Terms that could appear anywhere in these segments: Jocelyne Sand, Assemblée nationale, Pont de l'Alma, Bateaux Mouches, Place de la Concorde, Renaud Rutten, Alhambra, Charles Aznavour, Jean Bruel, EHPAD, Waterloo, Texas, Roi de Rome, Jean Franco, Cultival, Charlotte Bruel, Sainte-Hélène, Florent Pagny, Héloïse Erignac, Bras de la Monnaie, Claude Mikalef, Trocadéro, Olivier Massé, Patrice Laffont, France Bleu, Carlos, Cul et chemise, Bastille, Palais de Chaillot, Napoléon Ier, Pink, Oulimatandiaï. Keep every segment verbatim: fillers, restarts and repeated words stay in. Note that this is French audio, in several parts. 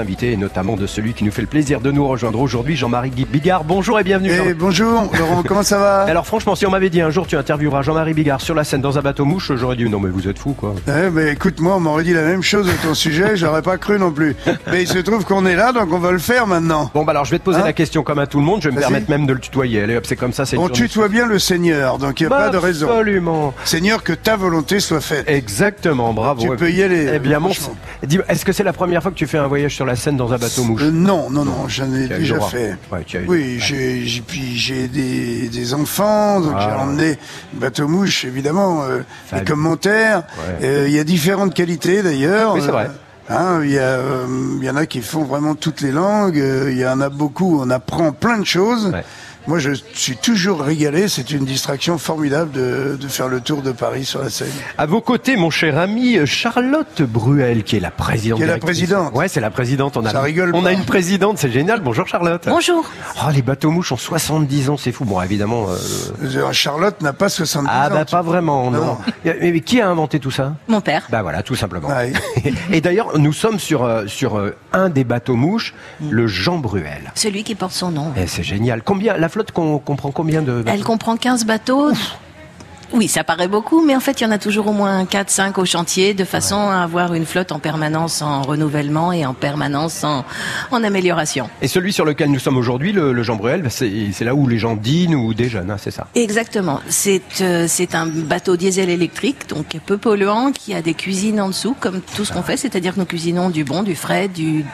Invité, notamment de celui qui nous fait le plaisir de nous rejoindre aujourd'hui, Jean-Marie Bigard. Bonjour et bienvenue. Et bonjour Laurent, comment ça va? Alors franchement, si on m'avait dit un jour tu intervieweras Jean-Marie Bigard sur la scène dans un bateau mouche, j'aurais dit non mais vous êtes fou quoi. Eh mais écoute, moi on m'aurait dit la même chose à ton sujet, j'aurais pas cru non plus. Mais il se trouve qu'on est là, donc on va le faire maintenant. Bon bah alors je vais te poser hein la question comme à tout le monde, je vais me permettre même de le tutoyer. Allez hop, c'est comme ça, c'est on tutoie bien le Seigneur, donc il n'y a bah, pas de raison. Absolument. Seigneur, que ta volonté soit faite. Exactement, bravo. Tu peux y aller. Eh bien mon... Est-ce que c'est la première fois que tu fais un voyage sur la scène dans un bateau mouche? euh, Non, non, non, j'en ai déjà fait. Ouais, eu... Oui, j'ai, j'ai, puis j'ai des, des enfants, donc ah, j'ai emmené bateau mouche, évidemment, euh, les a... commentaires. Il ouais. euh, y a différentes qualités d'ailleurs. Oui, c'est vrai. Il hein, y, euh, y en a qui font vraiment toutes les langues, il euh, y en a beaucoup, on apprend plein de choses. Ouais. Moi, je suis toujours régalé. C'est une distraction formidable de, de faire le tour de Paris sur la Seine. À vos côtés, mon cher ami, Charlotte Bruel, qui est la présidente. Qui est la présidente. Ouais, c'est la présidente. On a, ça rigole on pas. a une présidente, c'est génial. Bonjour Charlotte. Bonjour. Oh, les bateaux mouches ont soixante-dix ans, c'est fou. Bon, évidemment. Euh... Charlotte n'a pas soixante-dix ah, ans. Ah bah pas vraiment, non. non. Mais qui a inventé tout ça? Mon père. Bah voilà, tout simplement. Ouais. Et d'ailleurs, nous sommes sur sur un des bateaux mouches, mm. le Jean Bruel. Celui qui porte son nom. Et c'est génial. Combien la flotte comprend combien de bateaux? Elle comprend quinze bateaux. Ouf. Oui, ça paraît beaucoup, mais en fait, il y en a toujours au moins quatre cinq au chantier, de façon ouais. à avoir une flotte en permanence en renouvellement et en permanence en, en amélioration. Et celui sur lequel nous sommes aujourd'hui, le, le Jean Bruel, c'est là où les gens dînent ou déjeunent, hein, c'est ça? Exactement. C'est euh, un bateau diesel électrique, donc peu polluant, qui a des cuisines en dessous, comme tout ce qu'on fait, c'est-à-dire que nous cuisinons du bon, du frais, du...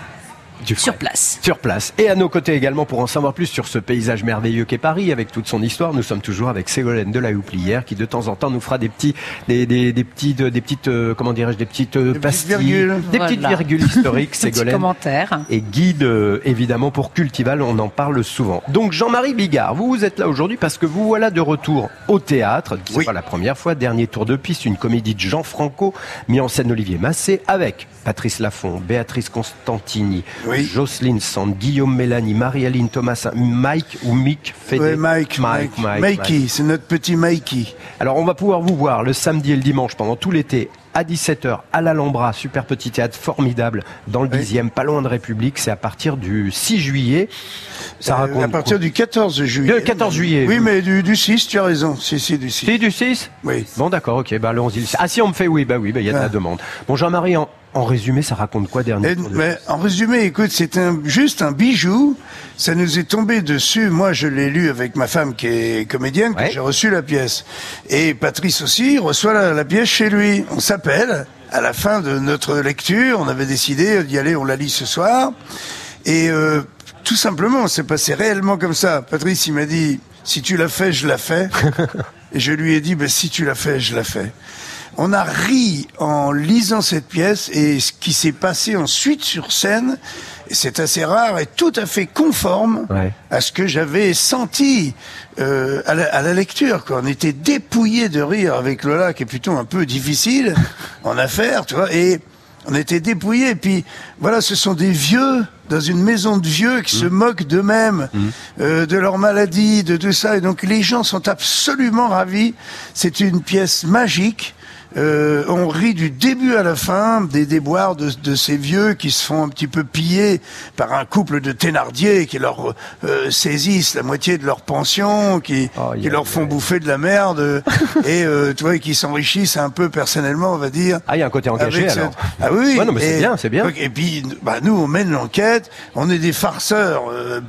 Sur place. Sur place. Et à nos côtés également, pour en savoir plus sur ce paysage merveilleux qu'est Paris, avec toute son histoire, nous sommes toujours avec Ségolène de La Houplière, qui de temps en temps nous fera des petits, des, des, des petites, des petites, euh, comment dirais-je, des petites euh, des pastilles, petites virgules. des voilà. petites virgules historiques. Ségolène. Commentaires. Et guide, euh, évidemment, pour Cultival, on en parle souvent. Donc, Jean-Marie Bigard, vous, vous êtes là aujourd'hui parce que vous voilà de retour au théâtre. C'est oui. pas la première fois. Dernier tour de piste, une comédie de Jean Franco, mis en scène Olivier Massé, avec Patrice Laffont, Béatrice Constantini. Oui. Jocelyne Sand, Guillaume Mélanie, Marie-Aline Thomasin, Mike ou Mick Fédé. Ouais, Mike, Mike, Mike, Mike. Mikey, c'est notre petit Mikey. Alors on va pouvoir vous voir le samedi et le dimanche pendant tout l'été à dix-sept heures à l'Alhambra, super petit théâtre formidable dans le oui. dixième, pas loin de République, c'est à partir du six juillet. Ça euh, raconte à partir quoi. du quatorze juillet. Le quatorze juillet. Oui, oui. mais du, du six, tu as raison. Si, si, du six. Si, du six? Oui. Bon, d'accord, ok, bah allons-y. Ah si, on me fait oui, bah oui, bah il y a ah. de la demande. Bon, Jean-Marie, en, en résumé, ça raconte quoi dernier? Et, de... mais en résumé, écoute, c'est un, juste un bijou. Ça nous est tombé dessus. Moi, je l'ai lu avec ma femme qui est comédienne, ouais. j'ai reçu la pièce. Et Patrice aussi reçoit la, la pièce chez lui. On s'appelle. À la fin de notre lecture, on avait décidé d'y aller, on la lit ce soir. Et euh, tout simplement, c'est passé réellement comme ça. Patrice, il m'a dit, si tu la fais, je la fais. Et je lui ai dit, bah, si tu la fais, je la fais. On a ri en lisant cette pièce et ce qui s'est passé ensuite sur scène, c'est assez rare et tout à fait conforme ouais. à ce que j'avais senti euh, à, la, à la lecture. Quoi. On était dépouillés de rire avec Lola, qui est plutôt un peu difficile en affaires, tu vois, et on était dépouillés. Et puis voilà, ce sont des vieux dans une maison de vieux qui mmh. se moquent d'eux-mêmes, mmh. euh, de leur maladie, de tout ça. Et donc les gens sont absolument ravis. C'est une pièce magique. Euh, on rit du début à la fin des déboires de, de ces vieux qui se font un petit peu piller par un couple de Thénardier qui leur euh, saisissent la moitié de leur pension, qui, oh, yeah, qui leur font yeah. bouffer de la merde et euh, tu vois, qui s'enrichissent un peu personnellement, on va dire. Ah, il y a un côté engagé alors. Cette... Ah oui. Ouais, non, mais c'est bien, c'est bien. Et puis, bah, nous, on mène l'enquête. On est des farceurs. Euh,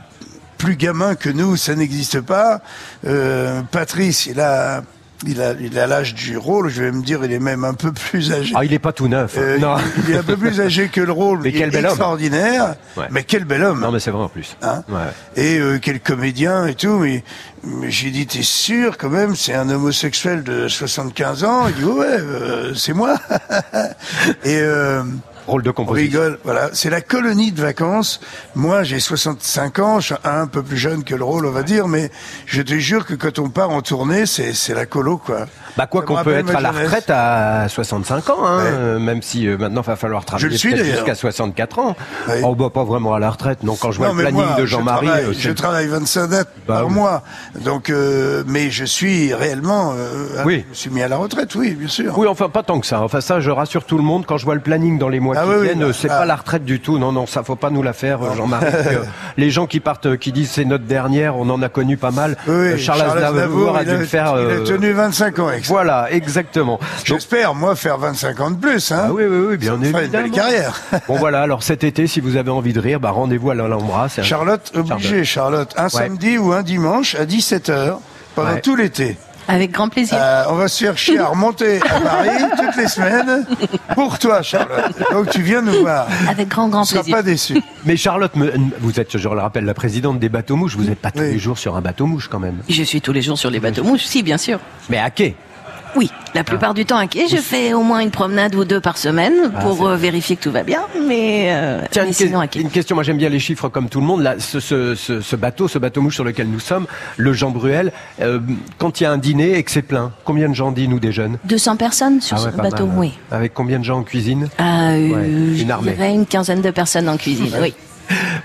plus gamins que nous, ça n'existe pas. Euh, Patrice, il a... Il a, il a l'âge du rôle, je vais me dire, il est même un peu plus âgé. Ah, il est pas tout neuf. Hein. Euh, non. Il, il est un peu plus âgé que le rôle. Mais quel bel extraordinaire, homme. Extraordinaire. Ouais. Mais quel bel homme. Non, mais c'est vrai en plus. Hein ouais. Et euh, quel comédien et tout. Mais, mais j'ai dit, t'es sûr quand même, c'est un homosexuel de soixante-quinze ans. Il dit, ouais, euh, c'est moi. et... Euh, Rôle de composition. Rigole, voilà. C'est la colonie de vacances. Moi, j'ai soixante-cinq ans, je suis un peu plus jeune que le rôle, on va ouais. dire, mais je te jure que quand on part en tournée, c'est c'est la colo, quoi. Bah quoi qu'on peut être à la retraite à soixante-cinq ans, hein, ouais. euh, même si euh, maintenant il va falloir travailler jusqu'à soixante-quatre ans. Ouais. Oh bah pas vraiment à la retraite, non. Quand je vois non, le planning moi, de Jean-Marie, je, euh, je travaille vingt-cinq dates bah, par oui. mois, donc euh, mais je suis réellement, euh, oui. je me suis mis à la retraite, oui, bien sûr. Oui, enfin pas tant que ça. Enfin ça, je rassure tout le monde. Quand je vois le planning dans les mois mois ah qui oui, viennent, oui, c'est ah. pas la retraite du tout. Non, non, ça faut pas nous la faire, Jean-Marie. Les gens qui partent, qui disent c'est notre dernière, on en a connu pas mal. Oui, Charles, Charles Aznavour a dû le faire. Il euh... a tenu vingt-cinq ans. Avec ça. Voilà, exactement. J'espère, moi, faire vingt-cinq ans de plus. Hein. Ah oui, oui, oui, bien évidemment. Une belle carrière. Bon, voilà. Alors cet été, si vous avez envie de rire, bah rendez-vous à l'Alhambra. Charlotte, obligée, Charlotte. Un ouais. samedi ou un dimanche à dix-sept heures pendant ouais. tout l'été. Avec grand plaisir. Euh, on va se faire chier à remonter à Paris toutes les semaines pour toi, Charlotte. Donc tu viens nous voir. Avec grand, grand plaisir. Tu ne seras pas déçu. Mais Charlotte, me, vous êtes, je le rappelle, la présidente des Bateaux Mouches. Vous n'êtes pas oui. tous les jours sur un bateau mouche quand même. Je suis tous les jours sur les Bateaux Mouches, si, bien sûr. Mais à quai? Oui, la plupart ah. du temps à quai. Je fais au moins une promenade ou deux par semaine pour ah, euh, vérifier que tout va bien. Mais, euh, Tiens, mais sinon à quai. Une question, moi j'aime bien les chiffres comme tout le monde. Là, ce, ce, ce, ce bateau, ce bateau mouche sur lequel nous sommes, le Jean Bruel, euh, quand il y a un dîner et que c'est plein, combien de gens dînent ou déjeunent? deux cents personnes sur ah ouais, ce bateau, mal, oui. Avec combien de gens en cuisine? euh, ouais, Une armée. Une quinzaine de personnes en cuisine, oui.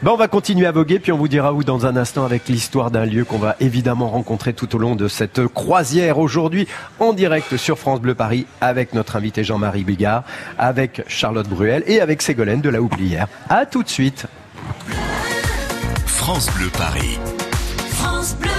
Ben on va continuer à voguer, puis on vous dira où dans un instant avec l'histoire d'un lieu qu'on va évidemment rencontrer tout au long de cette croisière aujourd'hui en direct sur France Bleu Paris avec notre invité Jean-Marie Bigard, avec Charlotte Bruel et avec Ségolène de La Houplière. A tout de suite. France Bleu Paris. France Bleu.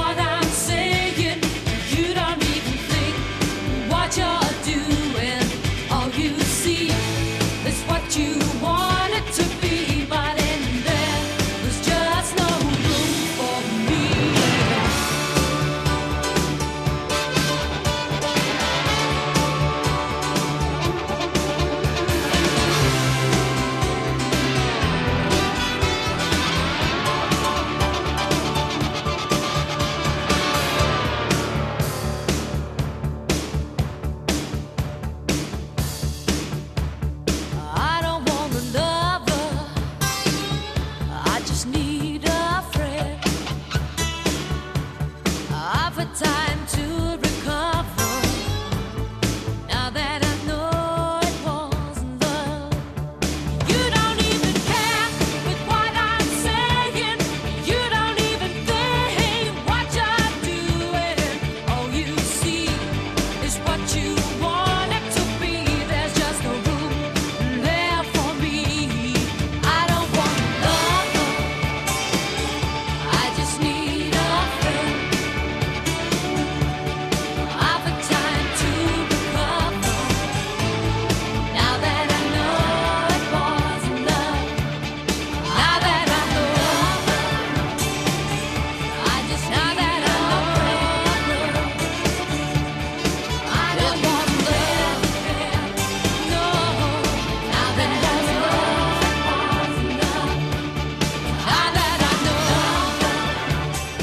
What I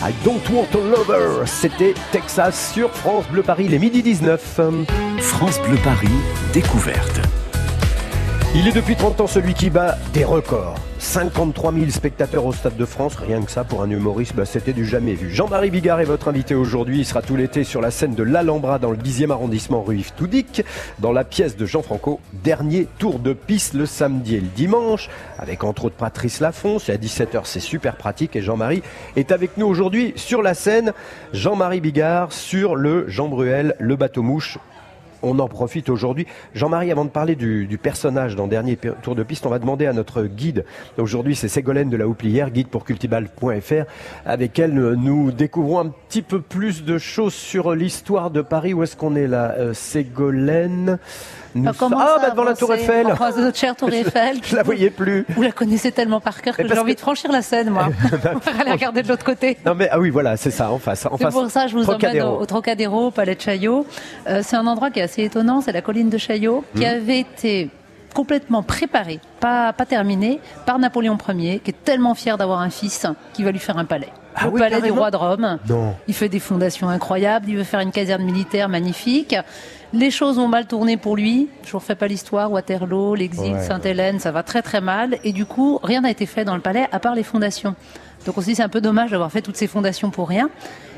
I Don't Want a Lover. C'était Texas sur France Bleu Paris, les midi dix-neuf. France Bleu Paris, découverte. Il est depuis trente ans celui qui bat des records. cinquante-trois mille spectateurs au Stade de France, rien que ça pour un humoriste, bah c'était du jamais vu. Jean-Marie Bigard est votre invité aujourd'hui, il sera tout l'été sur la scène de l'Alhambra dans le dixième arrondissement rue Yves Toudic, dans la pièce de Jean Franco, dernier tour de piste le samedi et le dimanche, avec entre autres Patrice Laffont, c'est à dix-sept heures, c'est super pratique et Jean-Marie est avec nous aujourd'hui sur la scène. Jean-Marie Bigard sur le Jean Bruel, le Bateaux Mouches. On en profite aujourd'hui. Jean-Marie, avant de parler du, du personnage dans Dernier Tour de Piste, on va demander à notre guide. Aujourd'hui, c'est Ségolène de La Houplière, guide pour cultibale point f r. Avec elle, nous découvrons un petit peu plus de choses sur l'histoire de Paris. Où est-ce qu'on est là, euh, Ségolène? Nous... Ah, bah devant avancer, la Tour Eiffel. Notre chère Tour Eiffel. Je, je la voyais plus. Vous la connaissez tellement par cœur que j'ai envie que... de franchir la Seine, moi. Pour aller regarder de l'autre côté. Non, mais ah oui, voilà, c'est ça, en face. En c'est face, pour ça, je vous Trocadéro. emmène au, au Trocadéro, au Palais de Chaillot. Euh, c'est un endroit qui est assez étonnant, c'est la colline de Chaillot, mmh. qui avait été complètement préparée, pas, pas terminée, par Napoléon Ier, qui est tellement fier d'avoir un fils qui va lui faire un palais. Le ah oui, palais du Roi de Rome. Non. Il fait des fondations incroyables, il veut faire une caserne militaire magnifique. Les choses ont mal tourné pour lui. Je vous refais pas l'histoire, Waterloo, l'exil, ouais, Sainte-Hélène, ouais. ça va très très mal. Et du coup, rien n'a été fait dans le palais à part les fondations. Donc on se dit c'est un peu dommage d'avoir fait toutes ces fondations pour rien.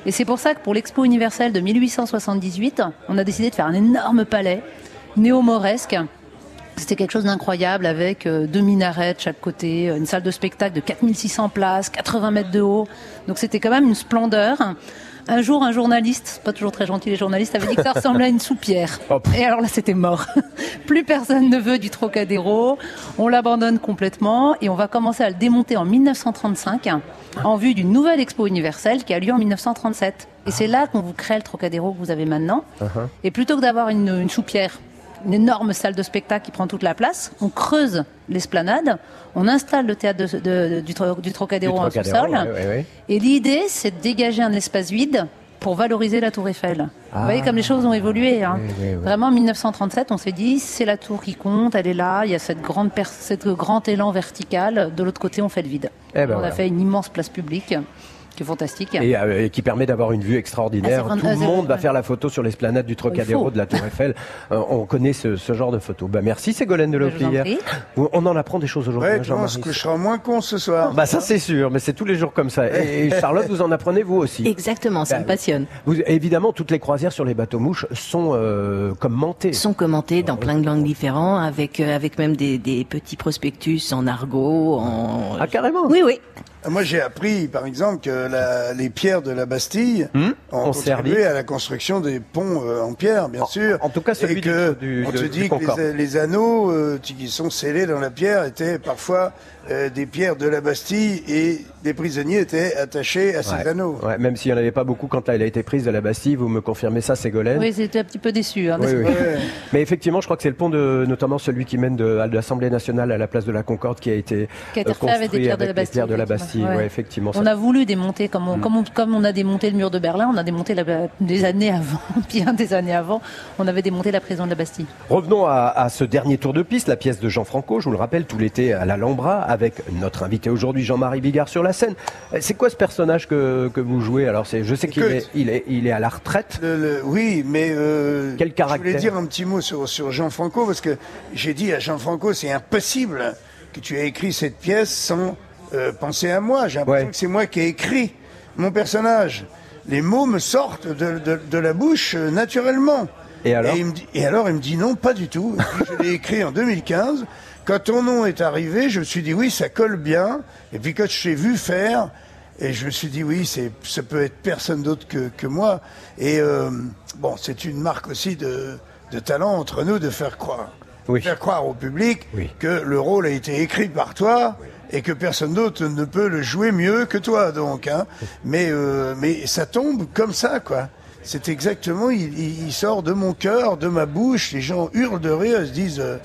Et c'est pour ça que pour l'Expo universelle de mille huit cent soixante-dix-huit, on a décidé de faire un énorme palais néo-mauresque. C'était quelque chose d'incroyable avec deux minarets de chaque côté, une salle de spectacle de quatre mille six cents places, quatre-vingts mètres de haut. Donc c'était quand même une splendeur. Un jour, un journaliste, pas toujours très gentil les journalistes, avait dit que ça ressemblait à une soupière. Hop. Et alors là, c'était mort. Plus personne ne veut du Trocadéro. On l'abandonne complètement et on va commencer à le démonter en mille neuf cent trente-cinq en vue d'une nouvelle expo universelle qui a lieu en mille neuf cent trente-sept. Et c'est là qu'on vous crée le Trocadéro que vous avez maintenant. Uh-huh. Et plutôt que d'avoir une, une soupière, une énorme salle de spectacle qui prend toute la place, on creuse l'esplanade, on installe le théâtre de, de, de, du, du Trocadéro en sous-sol, ouais, ouais, ouais. et l'idée c'est de dégager un espace vide pour valoriser la Tour Eiffel. Ah, vous voyez comme les choses ont évolué. Hein. Oui, oui, oui. Vraiment en mille neuf cent trente-sept on s'est dit c'est la tour qui compte, elle est là, il y a cette grande per- cette grand élan vertical, de l'autre côté on fait le vide. Eh ben on voilà. a fait une immense place publique. Qui est fantastique. Et, euh, et qui permet d'avoir une vue extraordinaire. Ah, Tout le monde va faire la photo sur l'esplanade du Trocadéro, de la Tour Eiffel. Euh, on connaît ce, ce genre de photo. Bah, merci Ségolène de La Houplière. On en apprend des choses aujourd'hui. Ouais, je pense que je serai moins con ce soir. Bah, ça c'est sûr, mais c'est tous les jours comme ça. Et, et Charlotte, vous en apprenez vous aussi. Exactement, ça bah, me passionne. Vous, évidemment, toutes les croisières sur les bateaux mouches sont euh, commentées. Sont commentées dans plein de langues différentes, avec, euh, avec même des, des petits prospectus en argot. En... Ah carrément. Oui, oui. Moi, j'ai appris, par exemple, que la, les pierres de la Bastille mmh, ont on contribué servi. à la construction des ponts euh, en pierre, bien en, sûr. En tout cas, celui et que, du, du, on se dit du Concorde. que les, les anneaux euh, qui sont scellés dans la pierre étaient parfois euh, des pierres de la Bastille et des prisonniers étaient attachés à ouais. ces anneaux. Ouais, même s'il n'y en avait pas beaucoup quand elle a été prise de la Bastille, vous me confirmez ça, Ségolène? Oui, j'étais un petit peu déçu. Hein, oui, oui. Ouais. Mais effectivement, je crois que c'est le pont, de, notamment celui qui mène de, de l'Assemblée nationale à la place de la Concorde, qui a été, qui a été euh, construit avec des pierres avec de la Bastille. De la Bastille. Ouais. Ouais, effectivement, on ça. a voulu démonter, comme on, mmh. comme, on, comme on a démonté le mur de Berlin, on a démonté la, des années avant, bien des années avant, on avait démonté la prison de la Bastille. Revenons à, à ce dernier tour de piste, la pièce de Jean Franco, je vous le rappelle, tout l'été à l'Alhambra, avec notre invité aujourd'hui, Jean-Marie Bigard, sur la scène. C'est quoi ce personnage que, que vous jouez? Alors, c'est, je sais qu'il est, il est, il est à la retraite. Le, le, oui, mais euh, quel caractère? Je voulais dire un petit mot sur, sur Jean Franco, parce que j'ai dit à Jean Franco, c'est impossible que tu aies écrit cette pièce sans... Euh, pensez à moi, j'ai l'impression ouais. que c'est moi qui ai écrit mon personnage. Les mots me sortent de, de, de la bouche euh, naturellement. Et alors et, il me dit, et alors il me dit non, pas du tout. Je l'ai écrit en deux mille quinze. Quand ton nom est arrivé, je me suis dit oui, ça colle bien. Et puis quand je t'ai vu faire, et je me suis dit oui, c'est, ça peut être personne d'autre que, que moi. Et euh, bon, c'est une marque aussi de, de talent entre nous de faire croire. Oui. Faire croire au public oui. que le rôle a été écrit par toi oui. et que personne d'autre ne peut le jouer mieux que toi, donc. Hein. Mais, euh, mais ça tombe comme ça, quoi. C'est exactement, il, il sort de mon cœur, de ma bouche, les gens hurlent de rire, ils se disent... Euh,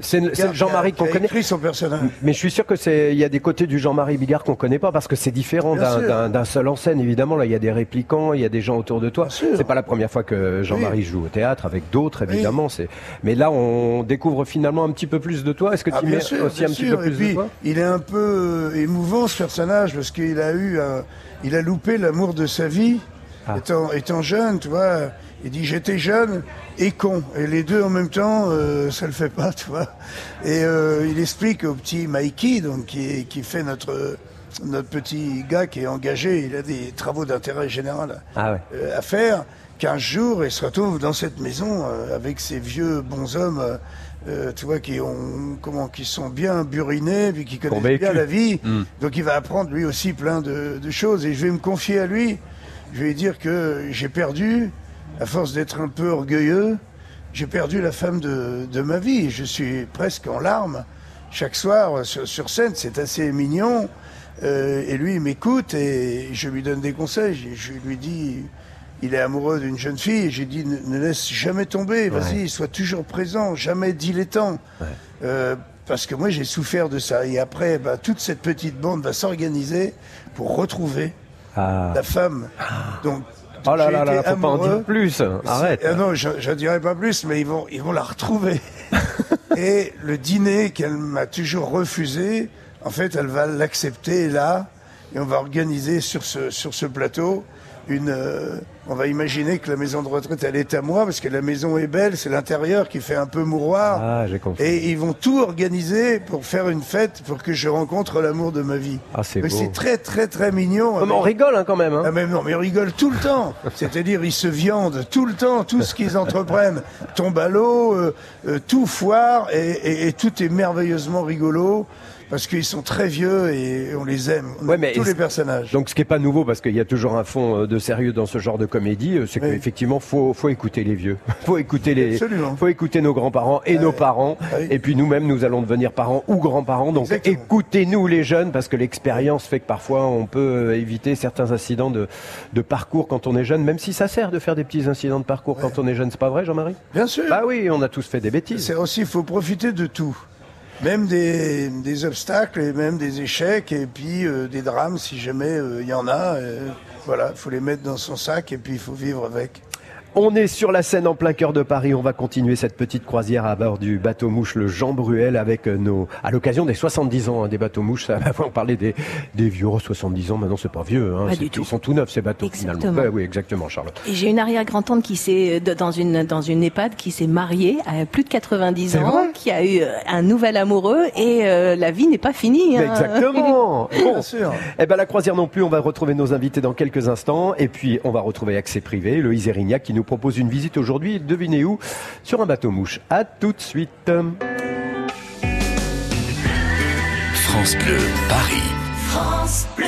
C'est le Jean-Marie qu'on connaît. Écrit son personnage. Mais je suis sûr que c'est, il y a des côtés du Jean-Marie Bigard qu'on connaît pas parce que c'est différent d'un seul en scène. Évidemment, là, il y a des répliquants, il y a des gens autour de toi. C'est pas la première fois que Jean-Marie oui. joue au théâtre avec d'autres, évidemment. Oui. C'est. Mais là, on découvre finalement un petit peu plus de toi. Est-ce que ah, tu mets sûr, aussi un sûr. petit peu et plus puis, de toi? Il est un peu émouvant ce personnage parce qu'il a eu, un... il a loupé l'amour de sa vie ah. étant, étant jeune, tu vois. Il dit j'étais jeune et con, et les deux en même temps, euh, ça le fait pas, tu vois. Et euh, il explique au petit Mikey, donc qui, qui fait notre notre petit gars qui est engagé, il a des travaux d'intérêt général ah ouais. euh, à faire. Qu'un jour, il se retrouve dans cette maison euh, avec ces vieux bonshommes, euh, tu vois, qui ont comment, qui sont bien burinés, puis qui connaissent Convaincu. bien la vie. Mmh. Donc il va apprendre lui aussi plein de, de choses. Et je vais me confier à lui. Je vais lui dire que j'ai perdu. À force d'être un peu orgueilleux, j'ai perdu la femme de, de ma vie. Je suis presque en larmes chaque soir sur, sur scène. C'est assez mignon. Euh, et lui, il m'écoute et je lui donne des conseils. Je, je lui dis, il est amoureux d'une jeune fille. J'ai dit, ne, ne laisse jamais tomber. Vas-y, ouais. sois toujours présent. Jamais dilettant. Ouais. Euh, parce que moi, j'ai souffert de ça. Et après, bah, toute cette petite bande va s'organiser pour retrouver ah. la femme. Donc, oh là là là, faut amoureux. pas en dire plus, arrête. Ah non, je ne dirai pas plus, mais ils vont, ils vont la retrouver. Et le dîner qu'elle m'a toujours refusé, en fait, elle va l'accepter là, et on va organiser sur ce, sur ce plateau une... Euh, on va imaginer que la maison de retraite, elle est à moi, parce que la maison est belle, c'est l'intérieur qui fait un peu mouroir. Ah, j'ai compris. Et ils vont tout organiser pour faire une fête, pour que je rencontre l'amour de ma vie. Ah, c'est beau. C'est très, très, très mignon. Mais on rigole hein, quand même. Hein. Ah, mais non, mais on rigole tout le temps. C'est-à-dire, ils se viandent tout le temps, tout ce qu'ils entreprennent tombe à l'eau, euh, euh, tout foire, et, et, et tout est merveilleusement rigolo. Parce qu'ils sont très vieux et on les aime, on ouais, mais tous les personnages. Donc ce qui n'est pas nouveau, parce qu'il y a toujours un fond de sérieux dans ce genre de comédie, c'est oui. qu'effectivement, il faut, faut écouter les vieux. Il faut écouter les, faut écouter nos grands-parents et ah, nos parents. Ah, oui. Et puis nous-mêmes, nous allons devenir parents ou grands-parents. Donc écoutez-nous les jeunes, parce que l'expérience fait que parfois, on peut éviter certains incidents de, de parcours quand on est jeune, même si ça sert de faire des petits incidents de parcours ouais. quand on est jeune. C'est pas vrai, Jean-Marie? Bien sûr. Bah oui, on a tous fait des bêtises. C'est aussi, il faut profiter de tout. Même des, des obstacles et même des échecs et puis euh, des drames si jamais il euh, y en a. Euh, voilà, il faut les mettre dans son sac et puis il faut vivre avec. On est sur la Seine en plein cœur de Paris. On va continuer cette petite croisière à bord du bateau mouche, le Jean Bruel, avec nos, à l'occasion des soixante-dix ans hein, des bateaux mouches. Ça, on parlait des, des vieux, oh, soixante-dix ans, maintenant c'est pas vieux. Hein, pas du tout. Ils sont tout neufs ces bateaux exactement. finalement. Bah, oui, exactement, Charlotte. J'ai une arrière-grand-tante qui s'est, dans une, dans une EHPAD, qui s'est mariée à plus de quatre-vingt-dix ans, qui a eu un nouvel amoureux et euh, la vie n'est pas finie. Hein. Exactement. Bon. Bien sûr. Eh ben, la croisière non plus, on va retrouver nos invités dans quelques instants et puis on va retrouver Accès Privé, Héloïse Erignac qui nous propose une visite aujourd'hui, devinez où, sur un bateau mouche. À tout de suite. France Bleu, Paris. France Bleu.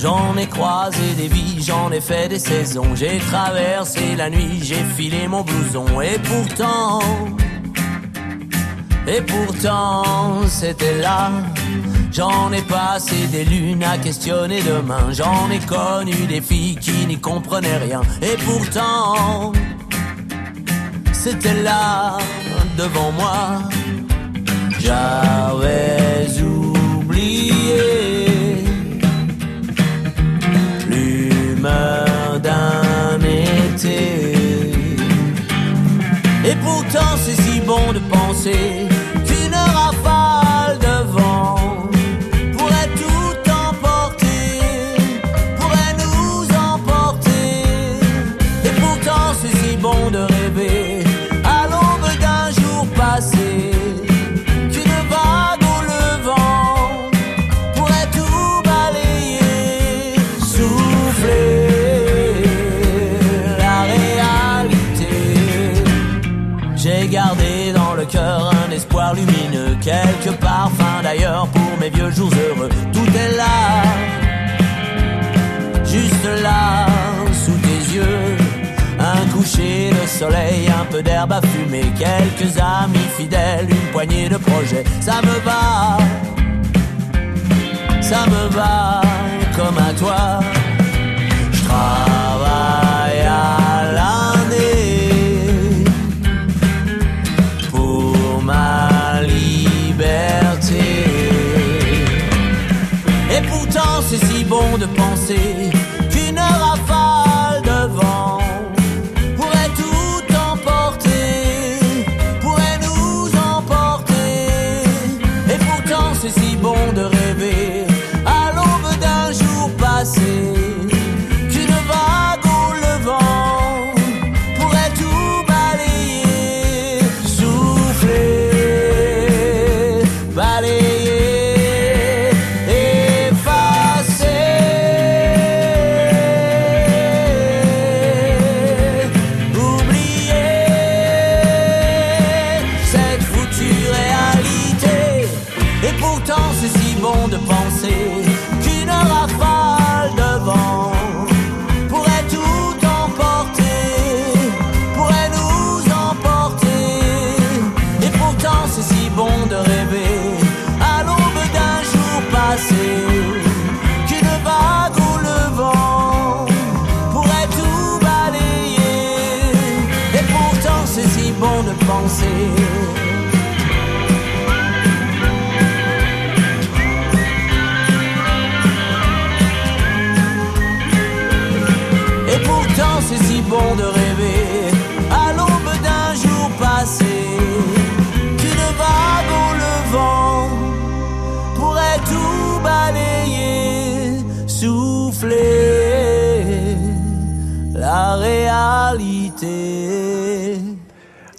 J'en ai croisé des vies, j'en ai fait des saisons, j'ai traversé la nuit, j'ai filé mon blouson, et pourtant, et pourtant, c'était là. J'en ai passé des lunes à questionner demain. J'en ai connu des filles qui n'y comprenaient rien. Et pourtant, c'était là, devant moi. J'avais oublié l'humeur d'un été. Et pourtant, c'est si bon de penser qu'une rafale de vent de rêver à l'aube d'un jour passé, qu'une vague au levant pourrait tout balayer. Souffler la réalité. J'ai gardé dans le cœur un espoir lumineux, quelques parfums d'ailleurs pour mes vieux jours heureux. Tout est là, juste là, sous tes yeux. Un coucher de soleil, un peu d'herbe à fumer, quelques amis fidèles, une poignée de projets. Ça me va, ça me va, comme à toi. Je travaille. c'est si bon de penser qu'une rafale de vent pourrait tout emporter, pourrait nous emporter. Et pourtant c'est si bon de rêver à l'aube d'un jour passé.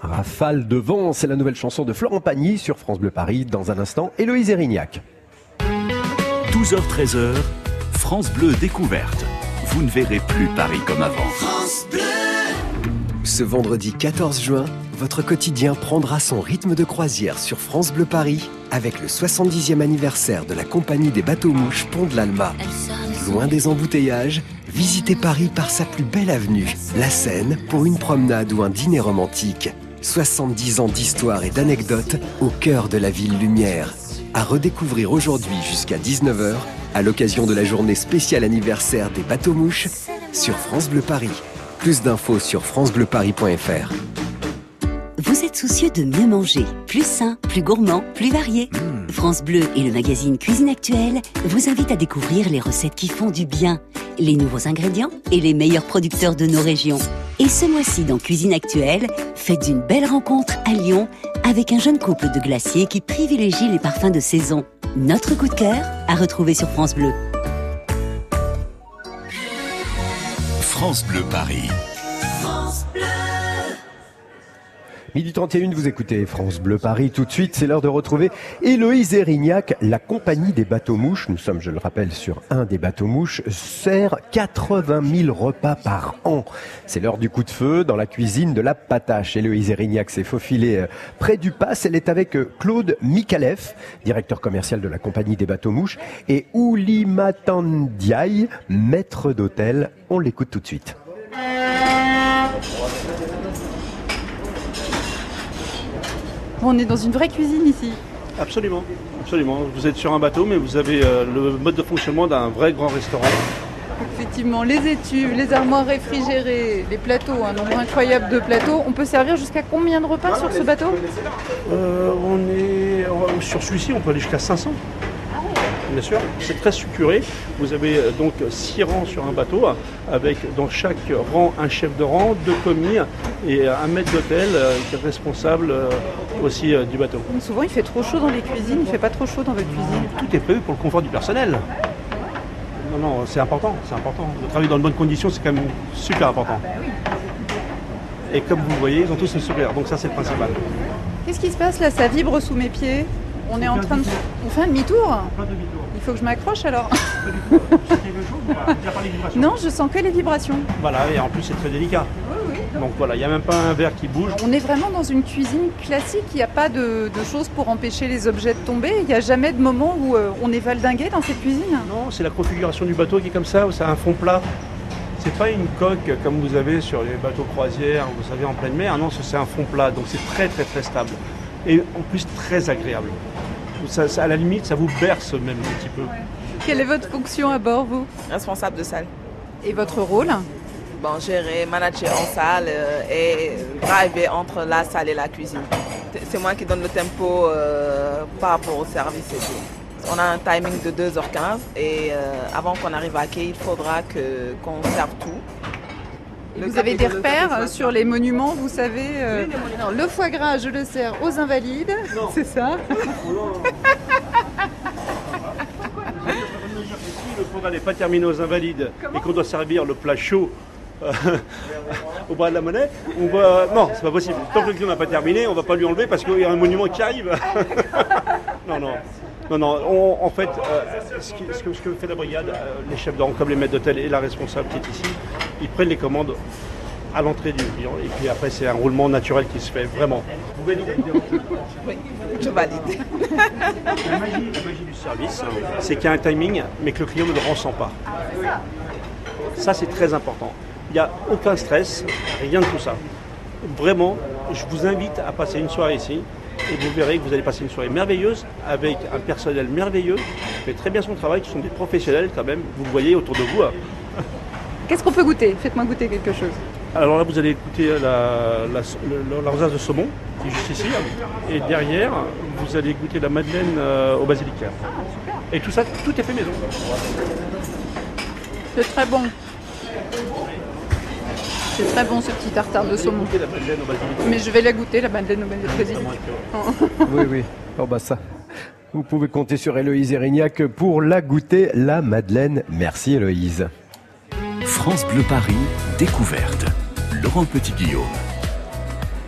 Rafale de vent, c'est la nouvelle chanson de Florent Pagny sur France Bleu Paris. Dans un instant, Héloïse Erignac. douze heures treize, France Bleu Découverte. Vous ne verrez plus Paris comme avant. France Bleu. Ce vendredi quatorze juin, votre quotidien prendra son rythme de croisière sur France Bleu Paris avec le soixante-dixième anniversaire de la compagnie des Bateaux Mouches Pont de l'Alma. Loin des embouteillages, visitez Paris par sa plus belle avenue, la Seine, pour une promenade ou un dîner romantique. soixante-dix ans d'histoire et d'anecdotes au cœur de la ville lumière. À redécouvrir aujourd'hui jusqu'à dix-neuf heures, à l'occasion de la journée spéciale anniversaire des Bateaux Mouches sur France Bleu Paris. Plus d'infos sur francebleuparis point fr. Vous êtes soucieux de mieux manger, plus sain, plus gourmand, plus varié ? Mmh. France Bleu et le magazine Cuisine Actuelle vous invitent à découvrir les recettes qui font du bien, les nouveaux ingrédients et les meilleurs producteurs de nos régions. Et ce mois-ci dans Cuisine Actuelle, faites une belle rencontre à Lyon avec un jeune couple de glaciers qui privilégie les parfums de saison. Notre coup de cœur à retrouver sur France Bleu. France Bleu Paris. France Bleu. midi trente et un, vous écoutez France Bleu Paris. Tout de suite, c'est l'heure de retrouver Héloïse Erignac. La compagnie des Bateaux Mouches, nous sommes, je le rappelle, sur un des Bateaux Mouches, sert quatre-vingt mille repas par an. C'est l'heure du coup de feu dans la cuisine de la Patache. Héloïse Erignac s'est faufilée près du Pass. Elle est avec Claude Mikalef, directeur commercial de la compagnie des Bateaux Mouches, et Oulimatandiaï, maître d'hôtel. On l'écoute tout de suite. On est dans une vraie cuisine ici. Absolument, absolument. Vous êtes sur un bateau, mais vous avez euh, le mode de fonctionnement d'un vrai grand restaurant. Effectivement, les étuves, les armoires réfrigérées, les plateaux, un nombre incroyable de plateaux. On peut servir jusqu'à combien de repas sur ce bateau ? euh, On est euh, sur celui-ci, on peut aller jusqu'à cinq cents. Bien sûr, c'est très structuré. Vous avez donc six rangs sur un bateau, avec dans chaque rang un chef de rang, deux commis et un maître d'hôtel qui est responsable aussi du bateau. Mais souvent, il fait trop chaud dans les cuisines, il ne fait pas trop chaud dans votre cuisine. Tout est prévu pour le confort du personnel. Non, non, c'est important, c'est important. De travailler dans de bonnes conditions, c'est quand même super important. Ah bah oui. Et comme vous le voyez, ils ont tous le sourire, donc ça, c'est le principal. Qu'est-ce qui se passe là? Ça vibre sous mes pieds. On est en train de... On fait un demi-tour ? Il faut que je m'accroche alors. Non, je sens que les vibrations. Voilà, et en plus c'est très délicat. Oui, oui. Donc voilà, il n'y a même pas un verre qui bouge. On est vraiment dans une cuisine classique, il n'y a pas de, de choses pour empêcher les objets de tomber. Il n'y a jamais de moment où euh, on est valdingué dans cette cuisine. Non, c'est la configuration du bateau qui est comme ça, où c'est un fond plat. C'est pas une coque comme vous avez sur les bateaux croisières, vous savez, en pleine mer. Non, c'est un fond plat, donc c'est très très très stable. Et en plus très agréable. Ça, ça, à la limite, ça vous berce même un petit peu. Ouais. Quelle est votre fonction à bord, vous? Responsable de salle. Et votre rôle? Bon, gérer, manager en salle euh, et driver entre la salle et la cuisine. C'est moi qui donne le tempo euh, par rapport au service et tout. On a un timing de deux heures quinze et euh, avant qu'on arrive à quai, il faudra que, qu'on serve tout. Et vous avez des repères sur les monuments, vous savez euh, oui, les monuments. Le foie gras, je le sers aux Invalides, c'est ça? Non, non, non. Si le programme n'est pas terminé aux Invalides. Comment? Et qu'on doit servir le plat chaud euh, au bras de la Monnaie, on va... non, c'est pas possible. Tant que le client n'a pas terminé, on ne va pas lui enlever parce qu'il y a un monument qui arrive. Non, non. Non, non, on, en fait, euh, ce, qui, ce, que, ce que fait la brigade, euh, les chefs de rang comme les maîtres d'hôtel et la responsable qui est ici, ils prennent les commandes à l'entrée du client et puis après c'est un roulement naturel qui se fait, vraiment. Vous validez? Oui, je valide. La magie, la magie du service, c'est qu'il y a un timing mais que le client ne le ressent pas. Ça c'est très important. Il n'y a aucun stress, rien de tout ça. Vraiment, je vous invite à passer une soirée ici. Et vous verrez que vous allez passer une soirée merveilleuse avec un personnel merveilleux qui fait très bien son travail, qui sont des professionnels quand même, vous le voyez autour de vous. Qu'est-ce qu'on peut goûter? Faites-moi goûter quelque chose. Alors là, vous allez goûter la, la, la, la rosace de saumon, qui est juste ici. Et derrière, vous allez goûter la madeleine euh, au basilic. Ah, super. Et tout ça, tout est fait maison. C'est très bon. C'est très bon ce petit tartare de saumon. La madeleine au basilic. Mais je vais la goûter, la madeleine au basilic. Oui, oui. Oh, bah ça. Vous pouvez compter sur Héloïse Erignac pour la goûter, la madeleine. Merci Héloïse. France Bleu Paris, découverte. Laurent Petit-Guillaume.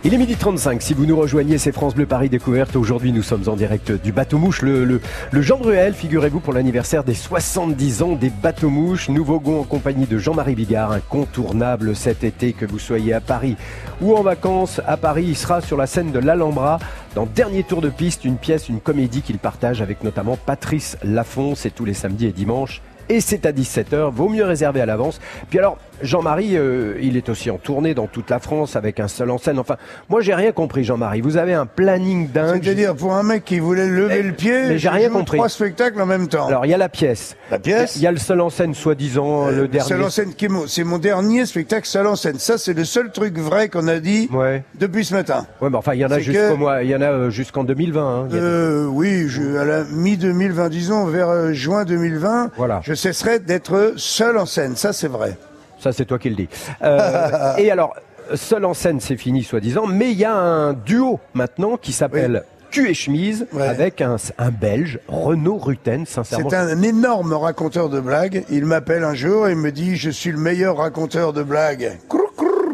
Il est midi trente-cinq, si vous nous rejoignez, c'est France Bleu Paris Découverte. Aujourd'hui, nous sommes en direct du Bateaux Mouches, le, le, le Jean Bruel, figurez-vous, pour l'anniversaire des soixante-dix ans des Bateaux Mouches. Nous voguons en compagnie de Jean-Marie Bigard, incontournable cet été, que vous soyez à Paris ou en vacances. À Paris, il sera sur la scène de l'Alhambra dans Dernier Tour de Piste, une pièce, une comédie qu'il partage avec notamment Patrice Laffont. C'est tous les samedis et dimanches. Et c'est à dix-sept heures, vaut mieux réserver à l'avance. Puis alors, Jean-Marie, euh, il est aussi en tournée dans toute la France avec un seul en scène. Enfin, moi, j'ai rien compris, Jean-Marie. Vous avez un planning dingue. C'est-à-dire, pour un mec qui voulait lever mais, le pied, mais j'ai rien compris. Trois spectacles en même temps. Alors, il y a la pièce. La pièce. Il y a le seul en scène, soi-disant, euh, le dernier. Seul en scène, c'est mon dernier spectacle seul en scène. Ça, c'est le seul truc vrai qu'on a dit ouais. depuis ce matin. Ouais, mais enfin, il y en a jusqu'au mois, il y en a jusqu'en deux mille vingt. Hein, a... Euh, oui, je, à la mi deux mille vingt, disons, vers euh, juin deux mille vingt. Voilà. Je cesserai d'être seul en scène, ça c'est vrai. Ça c'est toi qui le dis. Euh, et alors, seul en scène c'est fini soi-disant, mais il y a un duo maintenant qui s'appelle... Oui. Cul et chemise, ouais. avec un, un Belge, Renaud Rutten, sincèrement. C'est un, un énorme raconteur de blagues. Il m'appelle un jour et me dit « Je suis le meilleur raconteur de blagues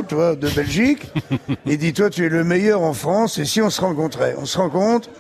toi, de Belgique. » Il dit « Toi, tu es le meilleur en France. » Et si on se rencontrait? On se rencontre,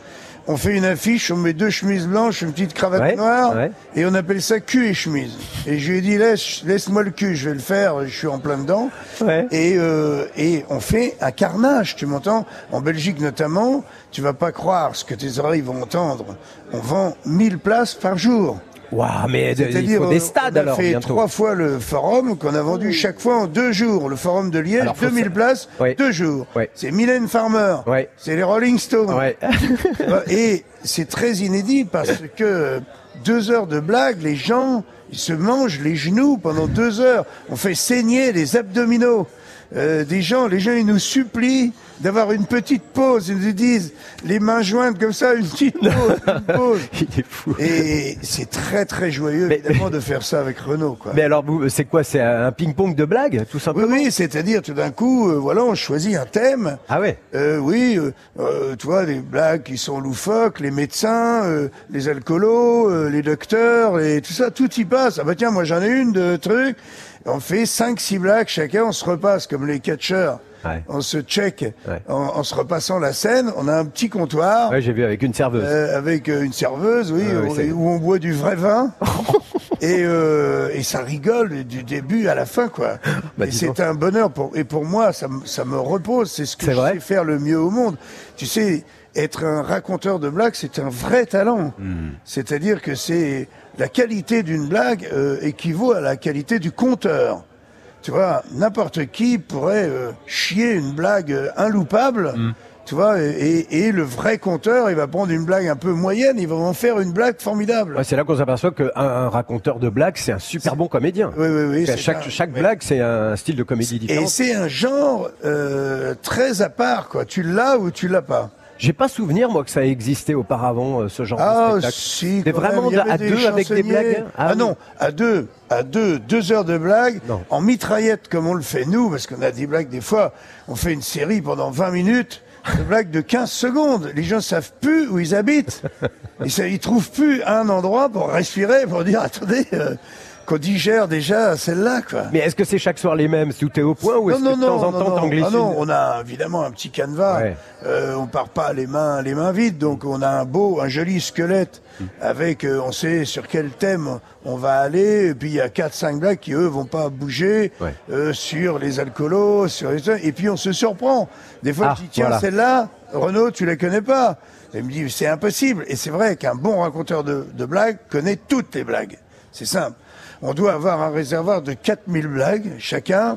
on fait une affiche, on met deux chemises blanches, une petite cravate ouais, noire, ouais. et on appelle ça « Cul et chemise ». Et je lui ai dit Laisse, « Laisse-moi le cul, je vais le faire, je suis en plein dedans. Ouais. » Et, euh, et on fait un carnage, tu m'entends? En Belgique notamment. Tu vas pas croire ce que tes oreilles vont entendre. On vend mille places par jour. Waouh, mais il faut des stades alors bientôt. On a fait trois fois le forum qu'on a vendu chaque fois en deux jours. Le forum de Liège, alors, deux mille places, oui. deux jours. Oui. C'est Mylène Farmer, oui. c'est les Rolling Stones. Oui. Et c'est très inédit parce que deux heures de blague, les gens ils se mangent les genoux pendant deux heures. On fait saigner les abdominaux. Euh, des gens, les gens ils nous supplient d'avoir une petite pause, ils nous disent les mains jointes comme ça, une petite pause, une pause. Il est fou. Et c'est très très joyeux mais, évidemment mais... de faire ça avec Renaud quoi. Mais alors vous, c'est quoi, c'est un ping-pong de blagues tout simplement? Oui, oui, c'est-à-dire tout d'un coup, euh, voilà, on choisit un thème. Ah ouais. Euh, oui, euh, euh, tu vois, des blagues qui sont loufoques, les médecins, euh, les alcoolos, euh, les docteurs, et tout ça, tout y passe. Ah bah tiens, moi j'en ai une de trucs. On fait cinq six blagues chacun, on se repasse comme les catcheurs. Ouais. On se check ouais. en, en se repassant la scène. On a un petit comptoir. Ouais, j'ai vu avec une serveuse. Euh, avec euh, une serveuse, oui, euh, oui où, où on boit du vrai vin. et, euh, et ça rigole du début à la fin, quoi. Bah, et c'est donc un bonheur pour et pour moi, ça, ça me repose. C'est ce que c'est je vrai. sais faire le mieux au monde. Tu sais, être un raconteur de blagues, c'est un vrai talent. Mmh. C'est-à-dire que c'est la qualité d'une blague euh, équivaut à la qualité du conteur. Tu vois, n'importe qui pourrait euh, chier une blague euh, inloupable, mmh. tu vois, et, et, et le vrai conteur, il va prendre une blague un peu moyenne, il va en faire une blague formidable. Ouais, c'est là qu'on s'aperçoit qu'un un raconteur de blagues, c'est un super c'est... bon comédien. Oui, oui, oui. C'est c'est chaque un... chaque blague, oui. c'est un style de comédie différent. Et c'est un genre euh, très à part, quoi. Tu l'as ou tu l'as pas. J'ai pas souvenir, moi, que ça existait auparavant, euh, ce genre ah, de spectacle. Si, c'était vraiment de, à deux avec des blagues. Ah, ah oui. non, à deux, à deux, deux heures de blagues, non. en mitraillette comme on le fait nous, parce qu'on a des blagues des fois, on fait une série pendant vingt minutes, de blagues de quinze secondes. Les gens savent plus où ils habitent. Ils, savent, ils trouvent plus un endroit pour respirer, pour dire, attendez... Euh, qu'on digère déjà celle-là, quoi. Mais est-ce que c'est chaque soir les mêmes, tout est au point, ou est-ce que de temps en temps t'en glisses une ? Non, on a évidemment un petit canevas, ouais. euh, on part pas les mains, les mains vides, donc on a un beau, un joli squelette, mmh. avec, euh, on sait sur quel thème on va aller, et puis il y a quatre, cinq blagues qui, eux, vont pas bouger, ouais. euh, sur les alcoolos, sur les... et puis on se surprend. Des fois, ah, je dis, tiens, voilà. celle-là, Renaud, tu la connais pas. Et il me dit, c'est impossible. Et c'est vrai qu'un bon raconteur de, de blagues connaît toutes les blagues. C'est simple. On doit avoir un réservoir de quatre mille blagues chacun,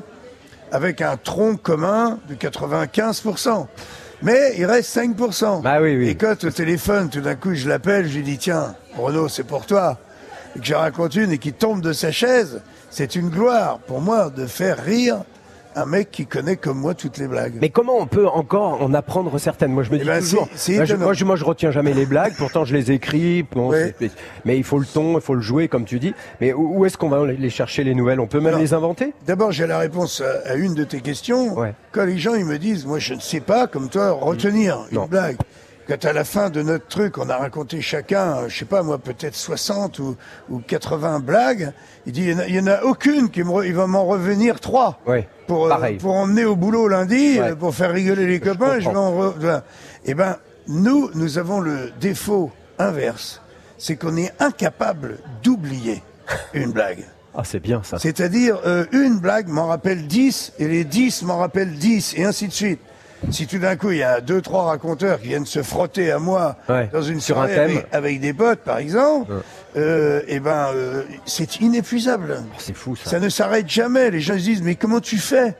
avec un tronc commun de quatre-vingt-quinze pour cent. Mais il reste cinq pour cent. Bah oui, oui. Et quand au téléphone, tout d'un coup, je l'appelle, je lui dis « Tiens, Renaud, c'est pour toi ». Et que je raconte une et qu'il tombe de sa chaise, c'est une gloire pour moi de faire rire un mec qui connaît comme moi toutes les blagues. Mais comment on peut encore en apprendre certaines? Moi, je me eh dis ben toujours, si, si, bah, je, moi, je, moi, je retiens jamais les blagues, pourtant je les écris, bon, ouais. mais il faut le ton, il faut le jouer, comme tu dis. Mais où, où est-ce qu'on va les chercher, les nouvelles? On peut même non. les inventer? D'abord, j'ai la réponse à, à une de tes questions. Ouais. Quand les gens, ils me disent, moi, je ne sais pas, comme toi, retenir mmh. une non. blague. Quand à la fin de notre truc, on a raconté chacun, je sais pas moi, peut-être soixante ou, ou quatre-vingts blagues, il dit, il y, y en a aucune qui me, il va m'en revenir trois. Oui. Pour, euh, pour emmener au boulot lundi, ouais. pour faire rigoler les je copains, je vais en re... Eh ben, nous, nous avons le défaut inverse. C'est qu'on est incapable d'oublier une blague. Ah, c'est bien ça. C'est-à-dire, euh, une blague m'en rappelle dix, et les dix m'en rappellent dix, et ainsi de suite. Si tout d'un coup, il y a deux, trois raconteurs qui viennent se frotter à moi ouais, dans une sur soirée un thème. Avec, avec des potes, par exemple, ouais. euh, et ben, euh, c'est inépuisable. C'est fou, ça. Ça ne s'arrête jamais. Les gens se disent, mais comment tu fais?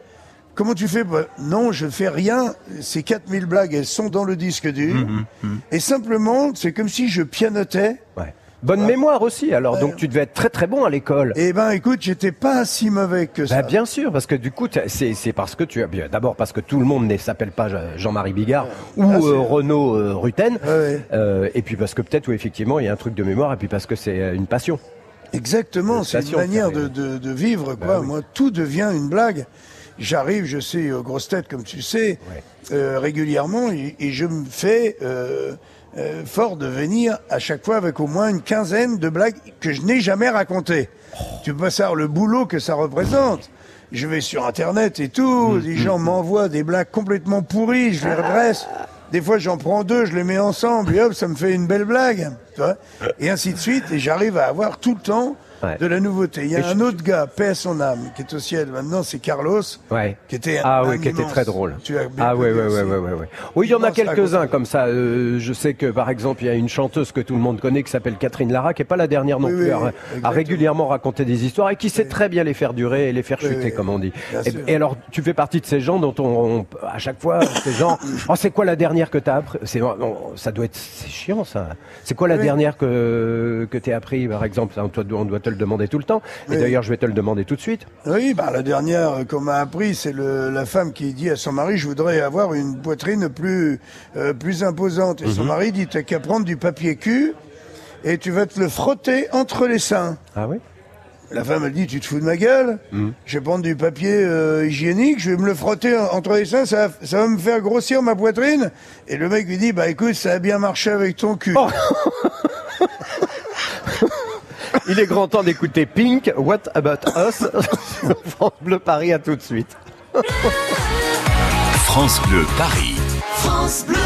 Comment tu fais? Bah, non, je fais rien. Ces quatre mille blagues, elles sont dans le disque dur. Mmh, mmh. Et simplement, c'est comme si je pianotais. Ouais. Bonne voilà. mémoire aussi, alors, ben, donc tu devais être très très bon à l'école. Eh ben écoute, j'étais pas si mauvais que ça. Ben, bien sûr, parce que du coup, c'est parce que tu as... D'abord parce que tout le monde ne s'appelle pas Jean-Marie Bigard ouais. ou ah, euh, Renaud euh, Rutten, ouais. euh, et puis parce que peut-être, oui, effectivement, il y a un truc de mémoire, et puis parce que c'est une passion. Exactement, c'est une manière de, de, de vivre, quoi. Ben, oui. Moi, tout devient une blague. J'arrive, je sais, aux grosses têtes, comme tu sais, ouais. euh, régulièrement, et, et je me fais... Euh, Euh, fort de venir à chaque fois avec au moins une quinzaine de blagues que je n'ai jamais racontées. Oh. Tu peux savoir le boulot que ça représente. Je vais sur Internet et tout, mmh. les gens m'envoient des blagues complètement pourries, je les redresse. Des fois, j'en prends deux, je les mets ensemble, et hop, ça me fait une belle blague. Tu vois, et ainsi de suite, et j'arrive à avoir tout le temps ouais. de la nouveauté. Il y a et un je... autre gars, paix à son âme, qui est au ciel maintenant, c'est Carlos, ouais. qui était ah un oui, immense. Qui était très drôle. Tu as ah oui, oui, oui, oui, oui, oui. Oui, il y en a quelques-uns comme ça. Euh, je sais que, par exemple, il y a une chanteuse que tout le monde connaît qui s'appelle Catherine Lara, qui n'est pas la dernière non oui, plus, oui, à, à régulièrement raconter des histoires et qui sait oui. très bien les faire durer et les faire oui, chuter, oui, comme on dit. Et, et alors, tu fais partie de ces gens dont on, on à chaque fois, ces gens, oh, c'est quoi la dernière que t'as appris? Ça doit être, c'est chiant, ça. C'est quoi la oui. dernière que, que t'es appris, par exemple? Ça, on, doit, on doit te le demander tout le temps. Oui. Et d'ailleurs, je vais te le demander tout de suite. Oui, bah, la dernière qu'on m'a appris, c'est la femme qui dit à son mari, je voudrais avoir une poitrine plus, euh, plus imposante. Et mm-hmm. son mari dit, t'as qu'à prendre du papier cul et tu vas te le frotter entre les seins. Ah oui? La femme, elle dit, tu te fous de ma gueule? mm. Je vais prendre du papier euh, hygiénique, je vais me le frotter entre les seins, ça, ça va me faire grossir ma poitrine. Et le mec lui dit, bah écoute, ça a bien marché avec ton cul. Oh. Il est grand temps d'écouter Pink, What About Us? France Bleu Paris, à tout de suite. France Bleu Paris. France Bleu.